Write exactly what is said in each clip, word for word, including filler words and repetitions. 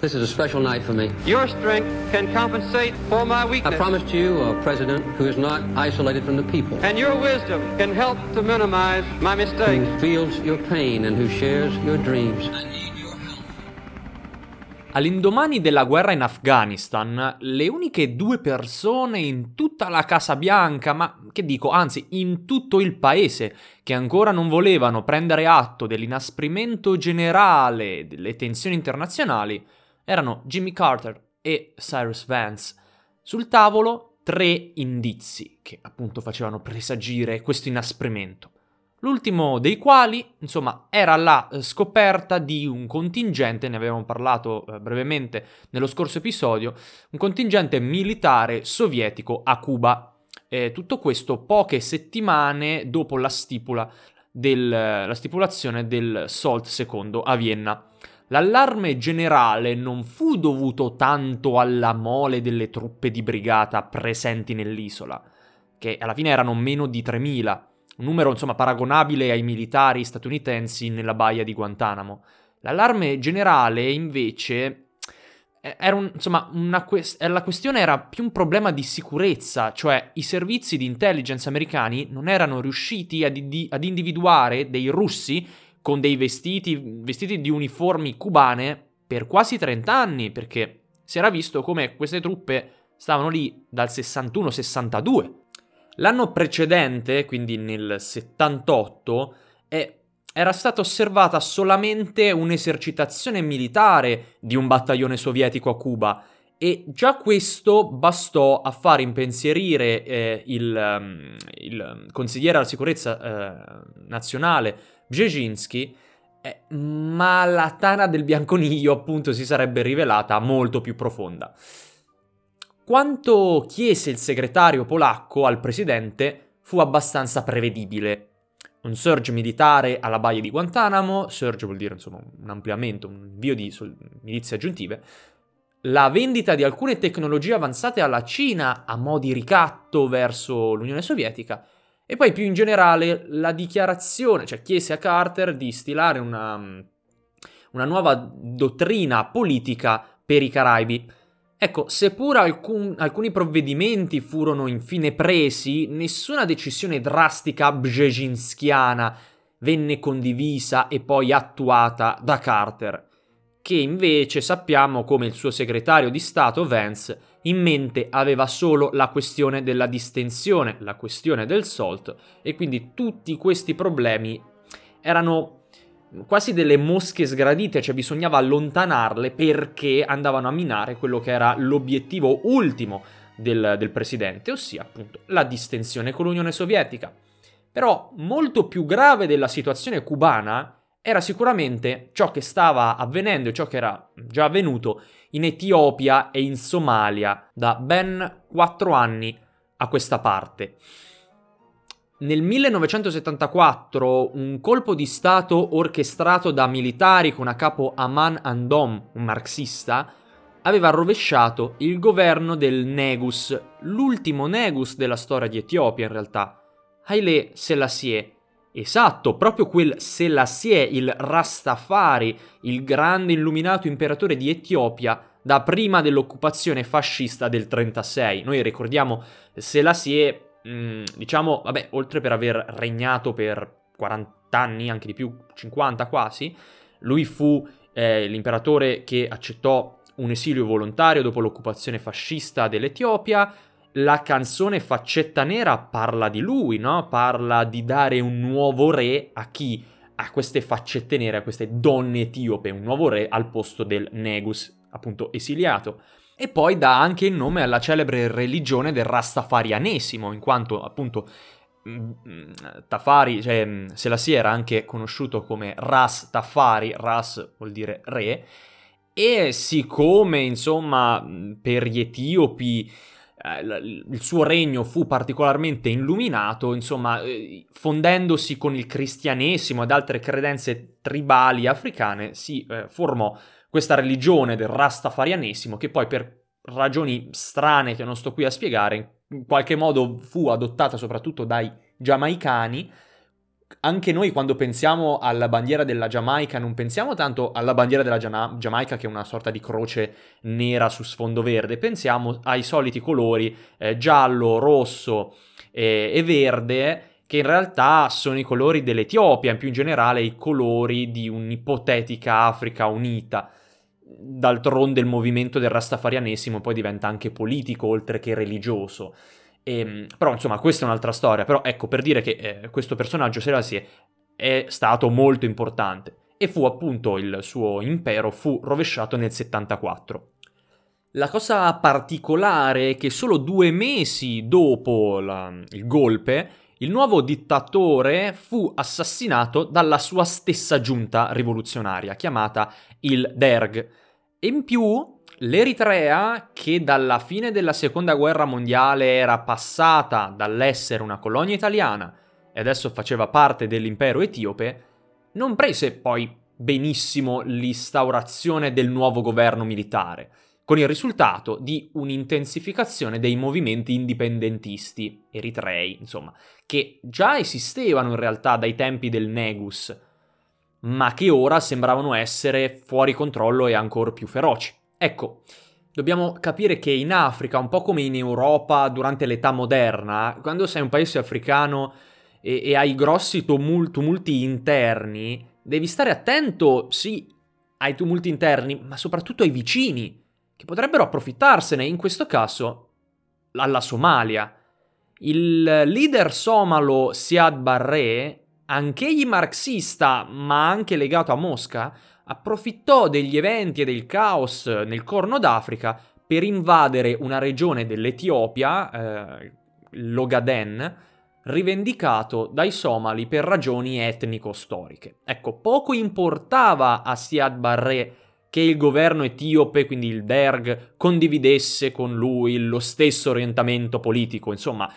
This is a special night for me. Your strength can compensate for my weakness. I promise to you a president who is not isolated from the people. And your wisdom can help to minimize my mistakes. Who feels your pain and who shares your dreams. All'indomani della guerra in Afghanistan, le uniche due persone in tutta la Casa Bianca, ma che dico, anzi in tutto il paese, che ancora non volevano prendere atto dell'inasprimento generale delle tensioni internazionali, erano Jimmy Carter e Cyrus Vance. Sul tavolo tre indizi che appunto facevano presagire questo inasprimento. L'ultimo dei quali, insomma, era la scoperta di un contingente, ne avevamo parlato brevemente nello scorso episodio, un contingente militare sovietico a Cuba. E tutto questo poche settimane dopo la stipula del, la stipulazione del Salt secondo a Vienna. L'allarme generale non fu dovuto tanto alla mole delle truppe di brigata presenti nell'isola, che alla fine erano meno di tremila, un numero insomma paragonabile ai militari statunitensi nella baia di Guantanamo. L'allarme generale invece era un, insomma una que- la questione era più un problema di sicurezza, cioè i servizi di intelligence americani non erano riusciti ad, id- ad individuare dei russi con dei vestiti, vestiti di uniformi cubane per quasi trenta anni, perché si era visto come queste truppe stavano lì dal sessantuno sessantadue. L'anno precedente, quindi nel settantotto, eh, era stata osservata solamente un'esercitazione militare di un battaglione sovietico a Cuba, e già questo bastò a far impensierire eh, il, il consigliere alla sicurezza eh, nazionale Brzezinski, eh, ma la tana del bianconiglio appunto si sarebbe rivelata molto più profonda. Quanto chiese il segretario polacco al presidente fu abbastanza prevedibile. Un surge militare alla baia di Guantanamo, surge vuol dire insomma un ampliamento, un invio di sol- milizie aggiuntive, la vendita di alcune tecnologie avanzate alla Cina a mo' di ricatto verso l'Unione Sovietica, e poi più in generale la dichiarazione, cioè chiese a Carter di stilare una, una nuova dottrina politica per i Caraibi. Ecco, seppur alcun, alcuni provvedimenti furono infine presi, nessuna decisione drastica brzezinskiana venne condivisa e poi attuata da Carter, che invece sappiamo come il suo segretario di Stato, Vance, in mente aveva solo la questione della distensione, la questione del Salt, e quindi tutti questi problemi erano quasi delle mosche sgradite, cioè bisognava allontanarle perché andavano a minare quello che era l'obiettivo ultimo del, del presidente, ossia appunto la distensione con l'Unione Sovietica. Però molto più grave della situazione cubana era sicuramente ciò che stava avvenendo e ciò che era già avvenuto in Etiopia e in Somalia da ben quattro anni a questa parte. Nel millenovecentosettantaquattro un colpo di stato orchestrato da militari con a capo Aman Andom, un marxista, aveva rovesciato il governo del Negus, l'ultimo Negus della storia di Etiopia in realtà, Haile Selassie. Esatto, proprio quel Selassie, il Rastafari, il grande illuminato imperatore di Etiopia, da prima dell'occupazione fascista del trentasei. Noi ricordiamo Selassie, diciamo, vabbè, oltre per aver regnato per quaranta anni, anche di più, cinquanta quasi, lui fu eh, l'imperatore che accettò un esilio volontario dopo l'occupazione fascista dell'Etiopia. La canzone Faccetta Nera parla di lui, no? Parla di dare un nuovo re a chi? A queste faccette nere, a queste donne etiope, un nuovo re al posto del Negus, appunto esiliato. E poi dà anche il nome alla celebre religione del Rastafarianesimo, in quanto appunto Tafari, cioè Selassie era anche conosciuto come Ras Tafari, Ras vuol dire re, e siccome insomma per gli etiopi eh, il suo regno fu particolarmente illuminato, insomma fondendosi con il cristianesimo ed altre credenze tribali africane si eh, formò questa religione del Rastafarianesimo, che poi per ragioni strane che non sto qui a spiegare, in qualche modo fu adottata soprattutto dai giamaicani, anche noi quando pensiamo alla bandiera della Giamaica non pensiamo tanto alla bandiera della Gia- Giamaica che è una sorta di croce nera su sfondo verde, pensiamo ai soliti colori eh, giallo, rosso eh, e verde, che in realtà sono i colori dell'Etiopia, in più in generale i colori di un'ipotetica Africa unita. D'altronde il movimento del Rastafarianesimo poi diventa anche politico oltre che religioso. E, però insomma questa è un'altra storia, però ecco, per dire che eh, questo personaggio Selassie è stato molto importante e fu appunto, il suo impero fu rovesciato nel settantaquattro. La cosa particolare è che solo due mesi dopo la, il golpe il nuovo dittatore fu assassinato dalla sua stessa giunta rivoluzionaria, chiamata il D E R G. E in più l'Eritrea, che dalla fine della Seconda Guerra Mondiale era passata dall'essere una colonia italiana e adesso faceva parte dell'impero etiope, non prese poi benissimo l'instaurazione del nuovo governo militare, con il risultato di un'intensificazione dei movimenti indipendentisti eritrei, insomma, che già esistevano in realtà dai tempi del Negus, ma che ora sembravano essere fuori controllo e ancora più feroci. Ecco, dobbiamo capire che in Africa, un po' come in Europa durante l'età moderna, quando sei un paese africano e, e hai grossi tumul- tumulti interni, devi stare attento, sì, ai tumulti interni, ma soprattutto ai vicini, che potrebbero approfittarsene, in questo caso alla Somalia. Il leader somalo Siad Barre, anch'egli marxista ma anche legato a Mosca, approfittò degli eventi e del caos nel Corno d'Africa per invadere una regione dell'Etiopia, eh, l'Ogaden, rivendicato dai somali per ragioni etnico-storiche. Ecco, poco importava a Siad Barre che il governo etiope, quindi il D E R G, condividesse con lui lo stesso orientamento politico. Insomma,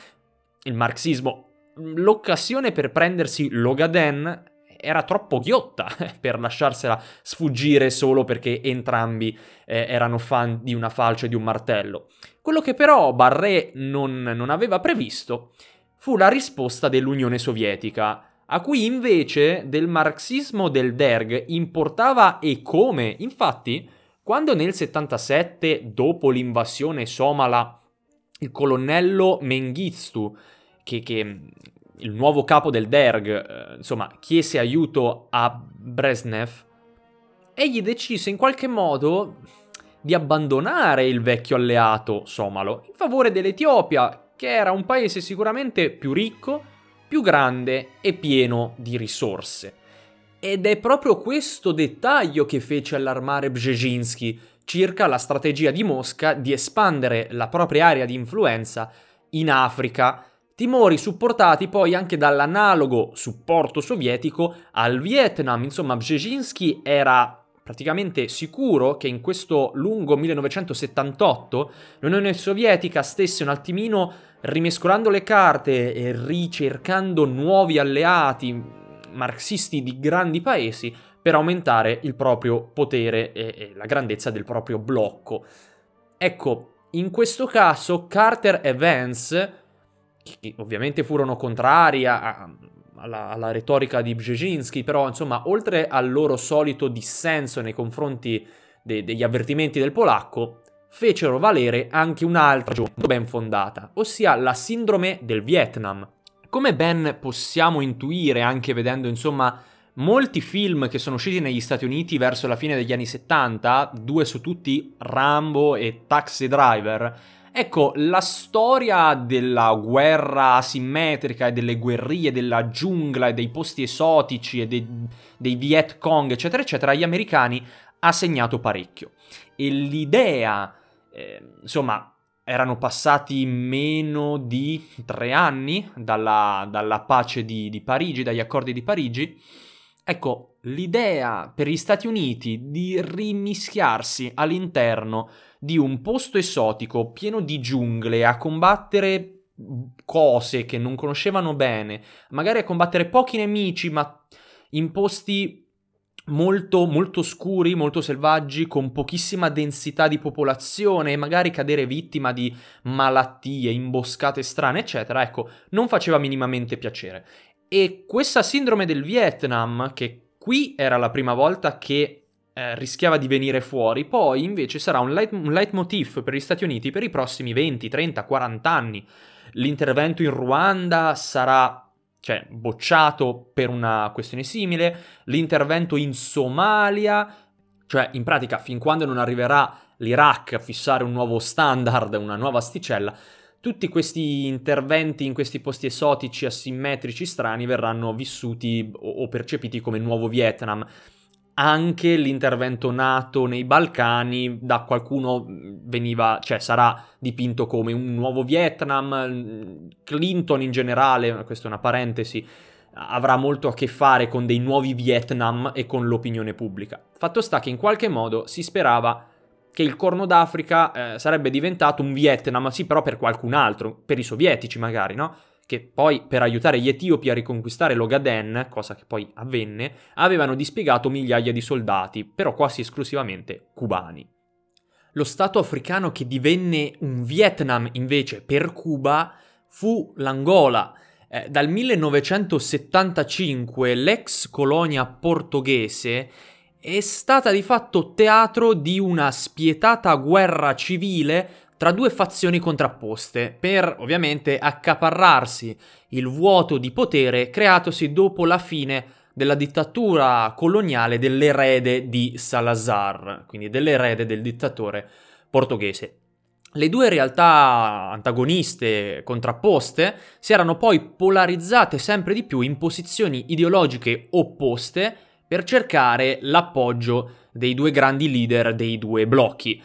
il marxismo, l'occasione per prendersi l'Ogaden era troppo ghiotta per lasciarsela sfuggire solo perché entrambi eh, erano fan di una falce e di un martello. Quello che però Barré non, non aveva previsto fu la risposta dell'Unione Sovietica, a cui invece del marxismo del D E R G importava e come. Infatti, quando nel settantasette, dopo l'invasione somala, il colonnello Mengistu, che, che il nuovo capo del D E R G, eh, insomma, chiese aiuto a Brezhnev, egli decise in qualche modo di abbandonare il vecchio alleato somalo in favore dell'Etiopia, che era un paese sicuramente più ricco, più grande e pieno di risorse. Ed è proprio questo dettaglio che fece allarmare Brzezinski circa la strategia di Mosca di espandere la propria area di influenza in Africa, timori supportati poi anche dall'analogo supporto sovietico al Vietnam. Insomma, Brzezinski era praticamente sicuro che in questo lungo millenovecentosettantotto l'Unione Sovietica stesse un attimino rimescolando le carte e ricercando nuovi alleati marxisti di grandi paesi per aumentare il proprio potere e la grandezza del proprio blocco. Ecco, in questo caso Carter e Vance, che ovviamente furono contrari a, alla, alla retorica di Brzezinski, però insomma, oltre al loro solito dissenso nei confronti de, degli avvertimenti del polacco, fecero valere anche un'altra ragione ben fondata, ossia la sindrome del Vietnam. Come ben possiamo intuire anche vedendo, insomma, molti film che sono usciti negli Stati Uniti verso la fine degli anni settanta, due su tutti, Rambo e Taxi Driver, ecco, la storia della guerra asimmetrica e delle guerriglie, della giungla e dei posti esotici e dei, dei Viet Cong, eccetera, eccetera, agli americani ha segnato parecchio. E l'idea... Eh, insomma, erano passati meno di tre anni dalla, dalla pace di, di Parigi, dagli accordi di Parigi. Ecco, l'idea per gli Stati Uniti di rimischiarsi all'interno di un posto esotico pieno di giungle a combattere cose che non conoscevano bene, magari a combattere pochi nemici, ma in posti molto molto scuri, molto selvaggi, con pochissima densità di popolazione e magari cadere vittima di malattie, imboscate strane, eccetera, ecco, non faceva minimamente piacere. E questa sindrome del Vietnam, che qui era la prima volta che eh, rischiava di venire fuori, poi invece sarà un, leit- un leitmotiv per gli Stati Uniti per i prossimi venti, trenta, quaranta anni. L'intervento in Ruanda sarà cioè, bocciato per una questione simile, l'intervento in Somalia, cioè in pratica fin quando non arriverà l'Iraq a fissare un nuovo standard, una nuova asticella, tutti questi interventi in questi posti esotici, asimmetrici, strani verranno vissuti o percepiti come nuovo Vietnam. Anche l'intervento NATO nei Balcani da qualcuno veniva, cioè sarà dipinto come un nuovo Vietnam. Clinton in generale, questa è una parentesi, avrà molto a che fare con dei nuovi Vietnam e con l'opinione pubblica. Fatto sta che in qualche modo si sperava che il Corno d'Africa eh, sarebbe diventato un Vietnam, sì, però per qualcun altro, per i sovietici magari, no? Che poi per aiutare gli etiopi a riconquistare l'Ogaden, cosa che poi avvenne, avevano dispiegato migliaia di soldati, però quasi esclusivamente cubani. Lo Stato africano che divenne un Vietnam invece per Cuba fu l'Angola. Eh, dal millenovecentosettantacinque l'ex colonia portoghese è stata di fatto teatro di una spietata guerra civile tra due fazioni contrapposte, per ovviamente accaparrarsi il vuoto di potere creatosi dopo la fine della dittatura coloniale dell'erede di Salazar, quindi dell'erede del dittatore portoghese. Le due realtà antagoniste, contrapposte, si erano poi polarizzate sempre di più in posizioni ideologiche opposte, per cercare l'appoggio dei due grandi leader dei due blocchi.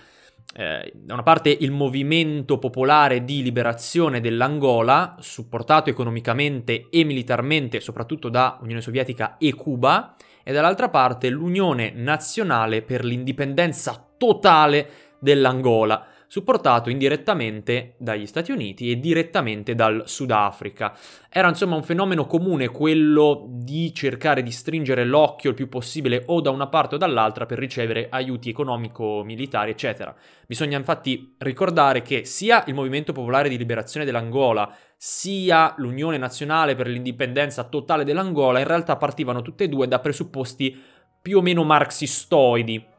Eh, da una parte il Movimento Popolare di Liberazione dell'Angola, supportato economicamente e militarmente soprattutto da Unione Sovietica e Cuba, e dall'altra parte l'Unione Nazionale per l'Indipendenza Totale dell'Angola, supportato indirettamente dagli Stati Uniti e direttamente dal Sudafrica. Era insomma un fenomeno comune quello di cercare di stringere l'occhio il più possibile o da una parte o dall'altra per ricevere aiuti economico-militari, eccetera. Bisogna infatti ricordare che sia il Movimento Popolare di Liberazione dell'Angola sia l'Unione Nazionale per l'Indipendenza Totale dell'Angola in realtà partivano tutte e due da presupposti più o meno marxistoidi,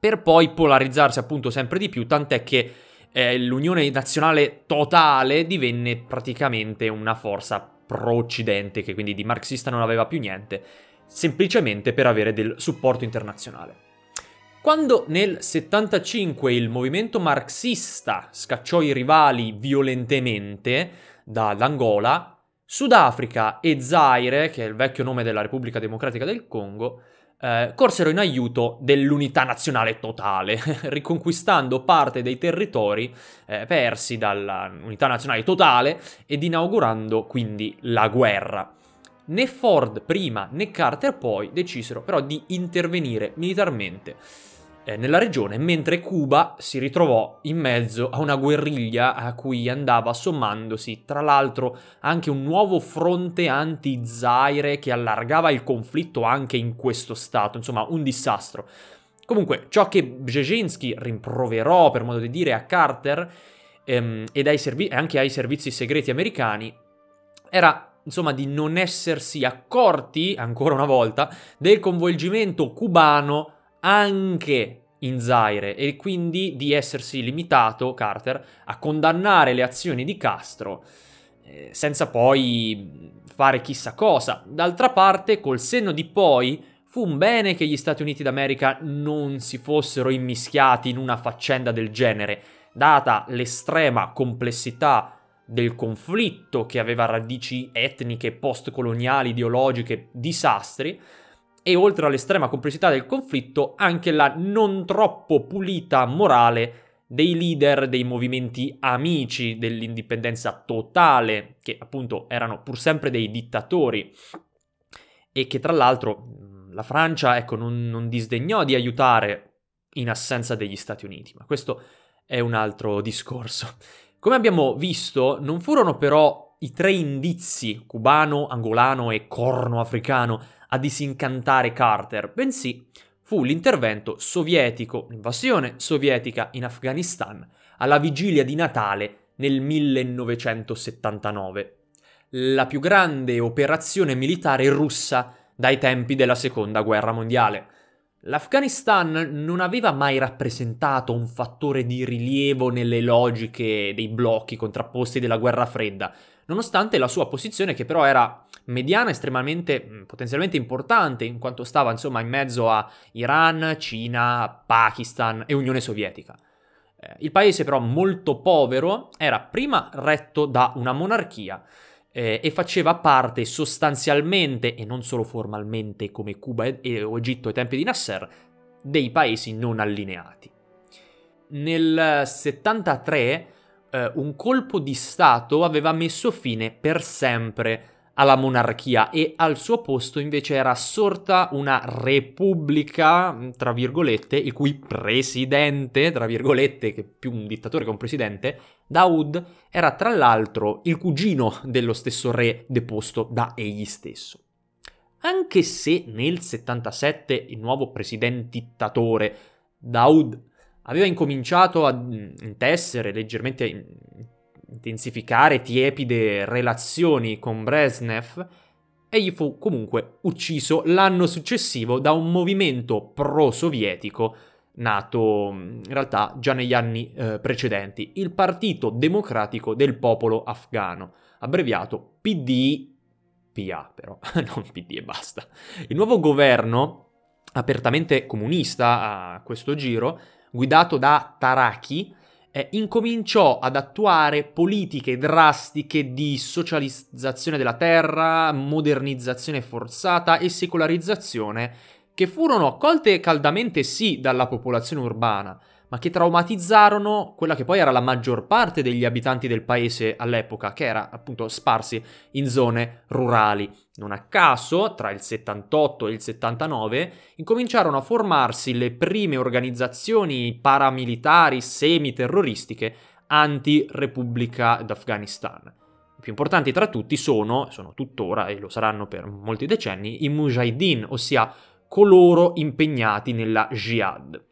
per poi polarizzarsi appunto sempre di più, tant'è che eh, l'Unione Nazionale Totale divenne praticamente una forza pro-occidente, che quindi di marxista non aveva più niente, semplicemente per avere del supporto internazionale. Quando nel settantacinque il movimento marxista scacciò i rivali violentemente dall'Angola, Sudafrica e Zaire, che è il vecchio nome della Repubblica Democratica del Congo, Eh, corsero in aiuto dell'Unità Nazionale Totale, riconquistando parte dei territori eh, persi dall'Unità Nazionale Totale ed inaugurando quindi la guerra. Né Ford prima né Carter poi decisero però di intervenire militarmente eh, nella regione, mentre Cuba si ritrovò in mezzo a una guerriglia a cui andava sommandosi tra l'altro anche un nuovo fronte anti-Zaire che allargava il conflitto anche in questo stato, insomma un disastro. Comunque ciò che Brzezinski rimproverò per modo di dire a Carter ehm, ed ai servi- anche ai servizi segreti americani era insomma di non essersi accorti ancora una volta del coinvolgimento cubano anche in Zaire e quindi di essersi limitato Carter a condannare le azioni di Castro eh, senza poi fare chissà cosa. D'altra parte col senno di poi fu un bene che gli Stati Uniti d'America non si fossero immischiati in una faccenda del genere, data l'estrema complessità del conflitto che aveva radici etniche, postcoloniali, ideologiche, disastri. E oltre all'estrema complessità del conflitto, anche la non troppo pulita morale dei leader dei movimenti amici dell'indipendenza totale, che appunto erano pur sempre dei dittatori, e che tra l'altro la Francia, ecco, non, non disdegnò di aiutare in assenza degli Stati Uniti, ma questo è un altro discorso. Come abbiamo visto, non furono però i tre indizi, cubano, angolano e corno africano, a disincantare Carter, bensì fu l'intervento sovietico, l'invasione sovietica in Afghanistan alla vigilia di Natale nel millenovecentosettantanove. la più grande operazione militare russa dai tempi della Seconda Guerra Mondiale. L'Afghanistan non aveva mai rappresentato un fattore di rilievo nelle logiche dei blocchi contrapposti della Guerra Fredda, nonostante la sua posizione, che però era mediana, estremamente potenzialmente importante, in quanto stava insomma in mezzo a Iran, Cina, Pakistan e Unione Sovietica. Il paese però, molto povero, era prima retto da una monarchia eh, e faceva parte sostanzialmente, e non solo formalmente come Cuba e, e Egitto ai tempi di Nasser, dei paesi non allineati. Nel settantatré eh, un colpo di stato aveva messo fine per sempre alla monarchia e al suo posto invece era sorta una repubblica, tra virgolette, il cui presidente, tra virgolette, che più un dittatore che un presidente, Daud, era tra l'altro il cugino dello stesso re deposto da egli stesso. Anche se nel settantasette il nuovo presidente dittatore, Daud, aveva incominciato a intessere leggermente... In... intensificare tiepide relazioni con Brezhnev, egli fu comunque ucciso l'anno successivo da un movimento pro-sovietico nato in realtà già negli anni eh, precedenti, il Partito Democratico del Popolo Afghano, abbreviato P D P A, però, non P D e basta. Il nuovo governo, apertamente comunista a questo giro, guidato da Taraki, Eh, incominciò ad attuare politiche drastiche di socializzazione della terra, modernizzazione forzata e secolarizzazione che furono accolte caldamente sì dalla popolazione urbana, ma che traumatizzarono quella che poi era la maggior parte degli abitanti del paese all'epoca, che era appunto sparsi in zone rurali. Non a caso, tra il settantotto e il settantanove, incominciarono a formarsi le prime organizzazioni paramilitari semiterroristiche anti-Repubblica d'Afghanistan. I più importanti tra tutti sono, sono tuttora e lo saranno per molti decenni, i Mujahideen, ossia coloro impegnati nella Jihad.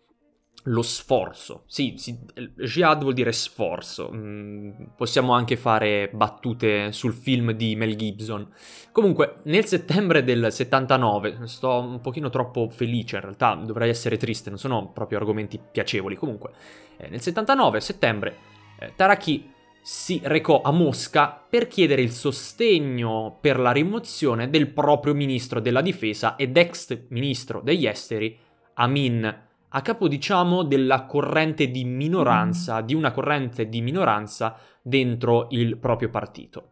Lo sforzo, sì, sì, jihad vuol dire sforzo, mm, possiamo anche fare battute sul film di Mel Gibson. Comunque, nel settembre del settantanove, sto un pochino troppo felice in realtà, dovrei essere triste, non sono proprio argomenti piacevoli. Comunque, eh, nel settantanove, a settembre, eh, Taraki si recò a Mosca per chiedere il sostegno per la rimozione del proprio ministro della difesa ed ex ministro degli esteri, Amin, a capo, diciamo, della corrente di minoranza, di una corrente di minoranza dentro il proprio partito.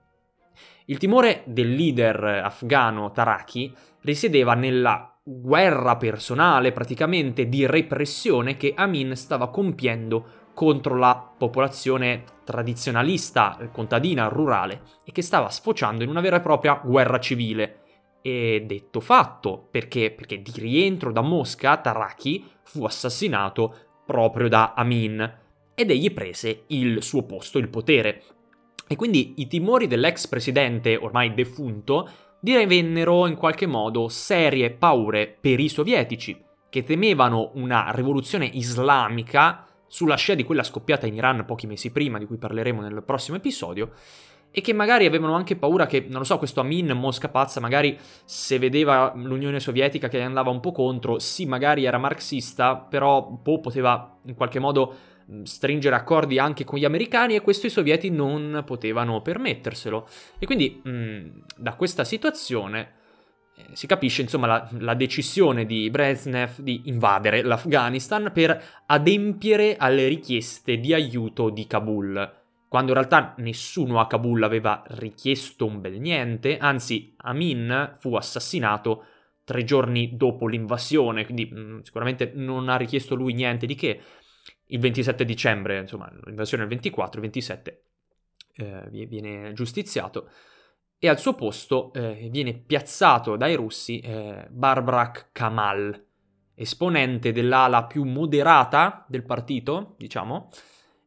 Il timore del leader afghano Taraki risiedeva nella guerra personale, praticamente, di repressione che Amin stava compiendo contro la popolazione tradizionalista, contadina, rurale, e che stava sfociando in una vera e propria guerra civile. E detto fatto, perché, perché di rientro da Mosca Taraki fu assassinato proprio da Amin ed egli prese il suo posto, il potere. E quindi i timori dell'ex presidente ormai defunto divennero in qualche modo serie paure per i sovietici, che temevano una rivoluzione islamica sulla scia di quella scoppiata in Iran pochi mesi prima, di cui parleremo nel prossimo episodio, e che magari avevano anche paura che, non lo so, questo Amin, mosca pazza, magari se vedeva l'Unione Sovietica che andava un po' contro, sì, magari era marxista, però boh, poteva in qualche modo stringere accordi anche con gli americani e questo i sovieti non potevano permetterselo. E quindi mh, da questa situazione eh, si capisce insomma la, la decisione di Brezhnev di invadere l'Afghanistan per adempiere alle richieste di aiuto di Kabul, quando in realtà nessuno a Kabul aveva richiesto un bel niente, anzi Amin fu assassinato tre giorni dopo l'invasione, quindi mh, sicuramente non ha richiesto lui niente di che. Il ventisette dicembre, insomma, l'invasione è il ventiquattro, il ventisette eh, viene giustiziato e al suo posto eh, viene piazzato dai russi eh, Barbrak Kamal, esponente dell'ala più moderata del partito, diciamo,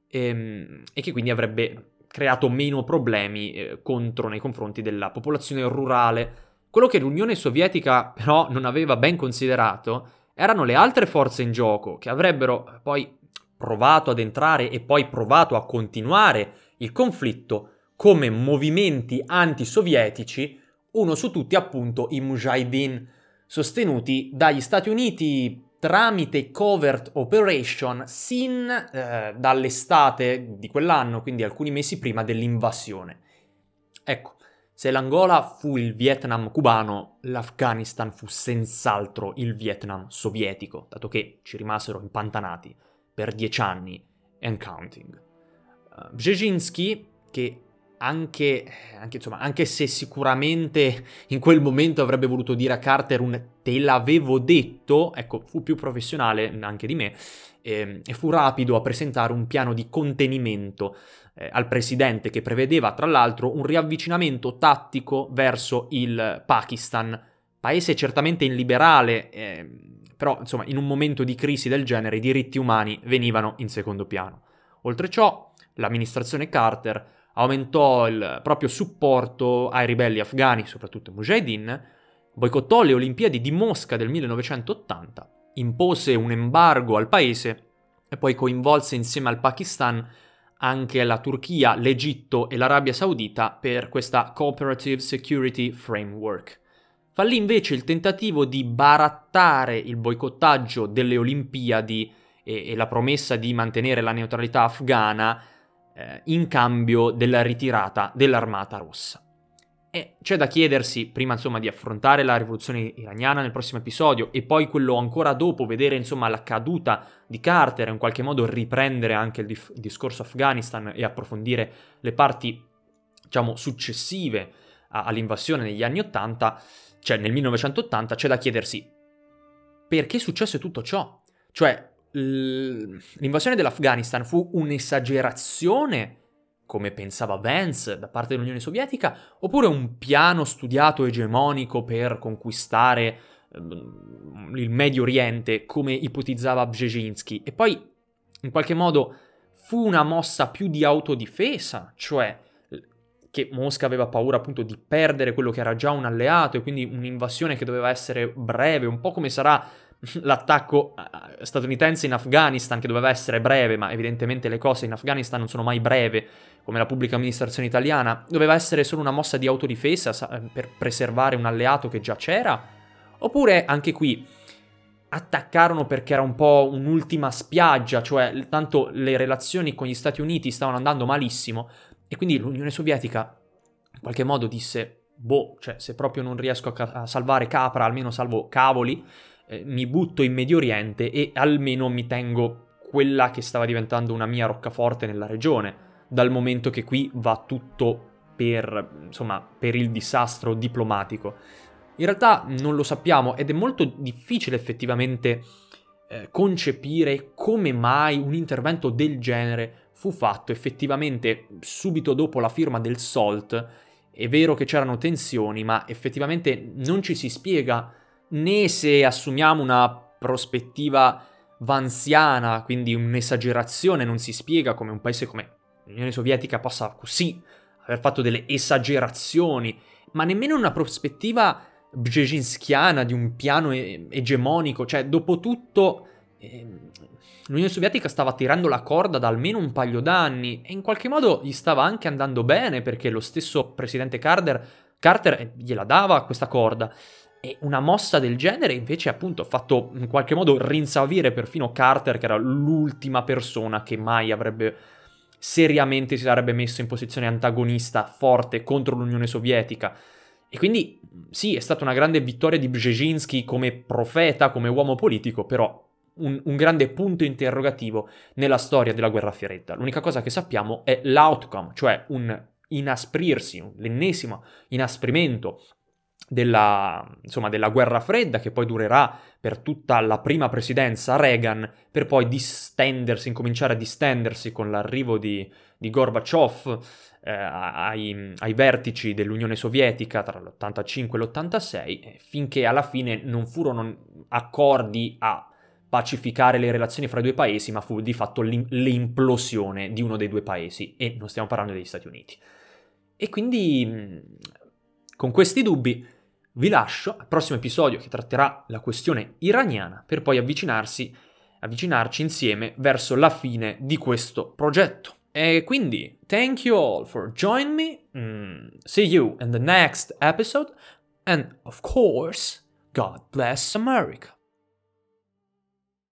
e che quindi avrebbe creato meno problemi contro nei confronti della popolazione rurale. Quello che l'Unione Sovietica però non aveva ben considerato erano le altre forze in gioco che avrebbero poi provato ad entrare e poi provato a continuare il conflitto come movimenti antisovietici, uno su tutti appunto i Mujahideen, sostenuti dagli Stati Uniti tramite covert operation sin eh, dall'estate di quell'anno, quindi alcuni mesi prima dell'invasione. Ecco, se l'Angola fu il Vietnam cubano, l'Afghanistan fu senz'altro il Vietnam sovietico, dato che ci rimasero impantanati per dieci anni and counting. Uh, Brzezinski, che Anche, anche, insomma, anche se sicuramente in quel momento avrebbe voluto dire a Carter un "te l'avevo detto", ecco, fu più professionale anche di me e, e fu rapido a presentare un piano di contenimento eh, al presidente, che prevedeva tra l'altro un riavvicinamento tattico verso il Pakistan, paese certamente illiberale, eh, però insomma in un momento di crisi del genere i diritti umani venivano in secondo piano. Oltre ciò, l'amministrazione Carter aumentò il proprio supporto ai ribelli afghani, soprattutto Mujahideen, boicottò le Olimpiadi di Mosca del millenovecentottanta, impose un embargo al paese e poi coinvolse insieme al Pakistan anche la Turchia, l'Egitto e l'Arabia Saudita per questa Cooperative Security Framework. Fallì invece il tentativo di barattare il boicottaggio delle Olimpiadi e, e la promessa di mantenere la neutralità afghana in cambio della ritirata dell'Armata Rossa. E c'è da chiedersi, prima insomma di affrontare la rivoluzione iraniana nel prossimo episodio e poi quello ancora dopo, vedere insomma la caduta di Carter e in qualche modo riprendere anche il dif- discorso Afghanistan e approfondire le parti, diciamo, successive a- all'invasione negli anni ottanta, cioè nel millenovecentottanta, c'è da chiedersi perché successe tutto ciò? Cioè, l'invasione dell'Afghanistan fu un'esagerazione, come pensava Vance, da parte dell'Unione Sovietica, oppure un piano studiato egemonico per conquistare eh, il Medio Oriente, come ipotizzava Brzezinski? E poi, in qualche modo, fu una mossa più di autodifesa, cioè che Mosca aveva paura appunto di perdere quello che era già un alleato, e quindi un'invasione che doveva essere breve, un po' come sarà l'attacco statunitense in Afghanistan, che doveva essere breve, ma evidentemente le cose in Afghanistan non sono mai breve, come la pubblica amministrazione italiana. Doveva essere solo una mossa di autodifesa per preservare un alleato che già c'era? Oppure anche qui attaccarono perché era un po' un'ultima spiaggia, cioè tanto le relazioni con gli Stati Uniti stavano andando malissimo e quindi l'Unione Sovietica in qualche modo disse boh, cioè se proprio non riesco a, ca- a salvare capra, almeno salvo cavoli. Mi butto in Medio Oriente e almeno mi tengo quella che stava diventando una mia roccaforte nella regione, dal momento che qui va tutto per, insomma, per il disastro diplomatico. In realtà non lo sappiamo ed è molto difficile effettivamente eh, concepire come mai un intervento del genere fu fatto effettivamente subito dopo la firma del SALT. È vero che c'erano tensioni, ma effettivamente non ci si spiega, né se assumiamo una prospettiva vanziana, quindi un'esagerazione, non si spiega come un paese come l'Unione Sovietica possa così aver fatto delle esagerazioni, ma nemmeno una prospettiva brzezinskiana di un piano e- egemonico, cioè dopo tutto ehm, l'Unione Sovietica stava tirando la corda da almeno un paio d'anni e in qualche modo gli stava anche andando bene, perché lo stesso presidente Carter, Carter gliela dava questa corda. E una mossa del genere invece appunto ha fatto in qualche modo rinsavire perfino Carter, che era l'ultima persona che mai avrebbe seriamente si sarebbe messo in posizione antagonista forte contro l'Unione Sovietica. E quindi sì, è stata una grande vittoria di Brzezinski come profeta, come uomo politico, però un, un grande punto interrogativo nella storia della guerra fredda. L'unica cosa che sappiamo è l'outcome, cioè un inasprirsi, l'ennesimo inasprimento Della, insomma, della guerra fredda, che poi durerà per tutta la prima presidenza Reagan, per poi distendersi, incominciare a distendersi con l'arrivo di, di Gorbaciov eh, ai, ai vertici dell'Unione Sovietica tra l'ottantacinque e l'ottantasei, finché alla fine non furono accordi a pacificare le relazioni fra i due paesi, ma fu di fatto l'implosione di uno dei due paesi, e non stiamo parlando degli Stati Uniti. E quindi con questi dubbi vi lascio al prossimo episodio, che tratterà la questione iraniana, per poi avvicinarsi, avvicinarci insieme verso la fine di questo progetto. E quindi, thank you all for joining me. Mm, see you in the next episode. And of course, God bless America.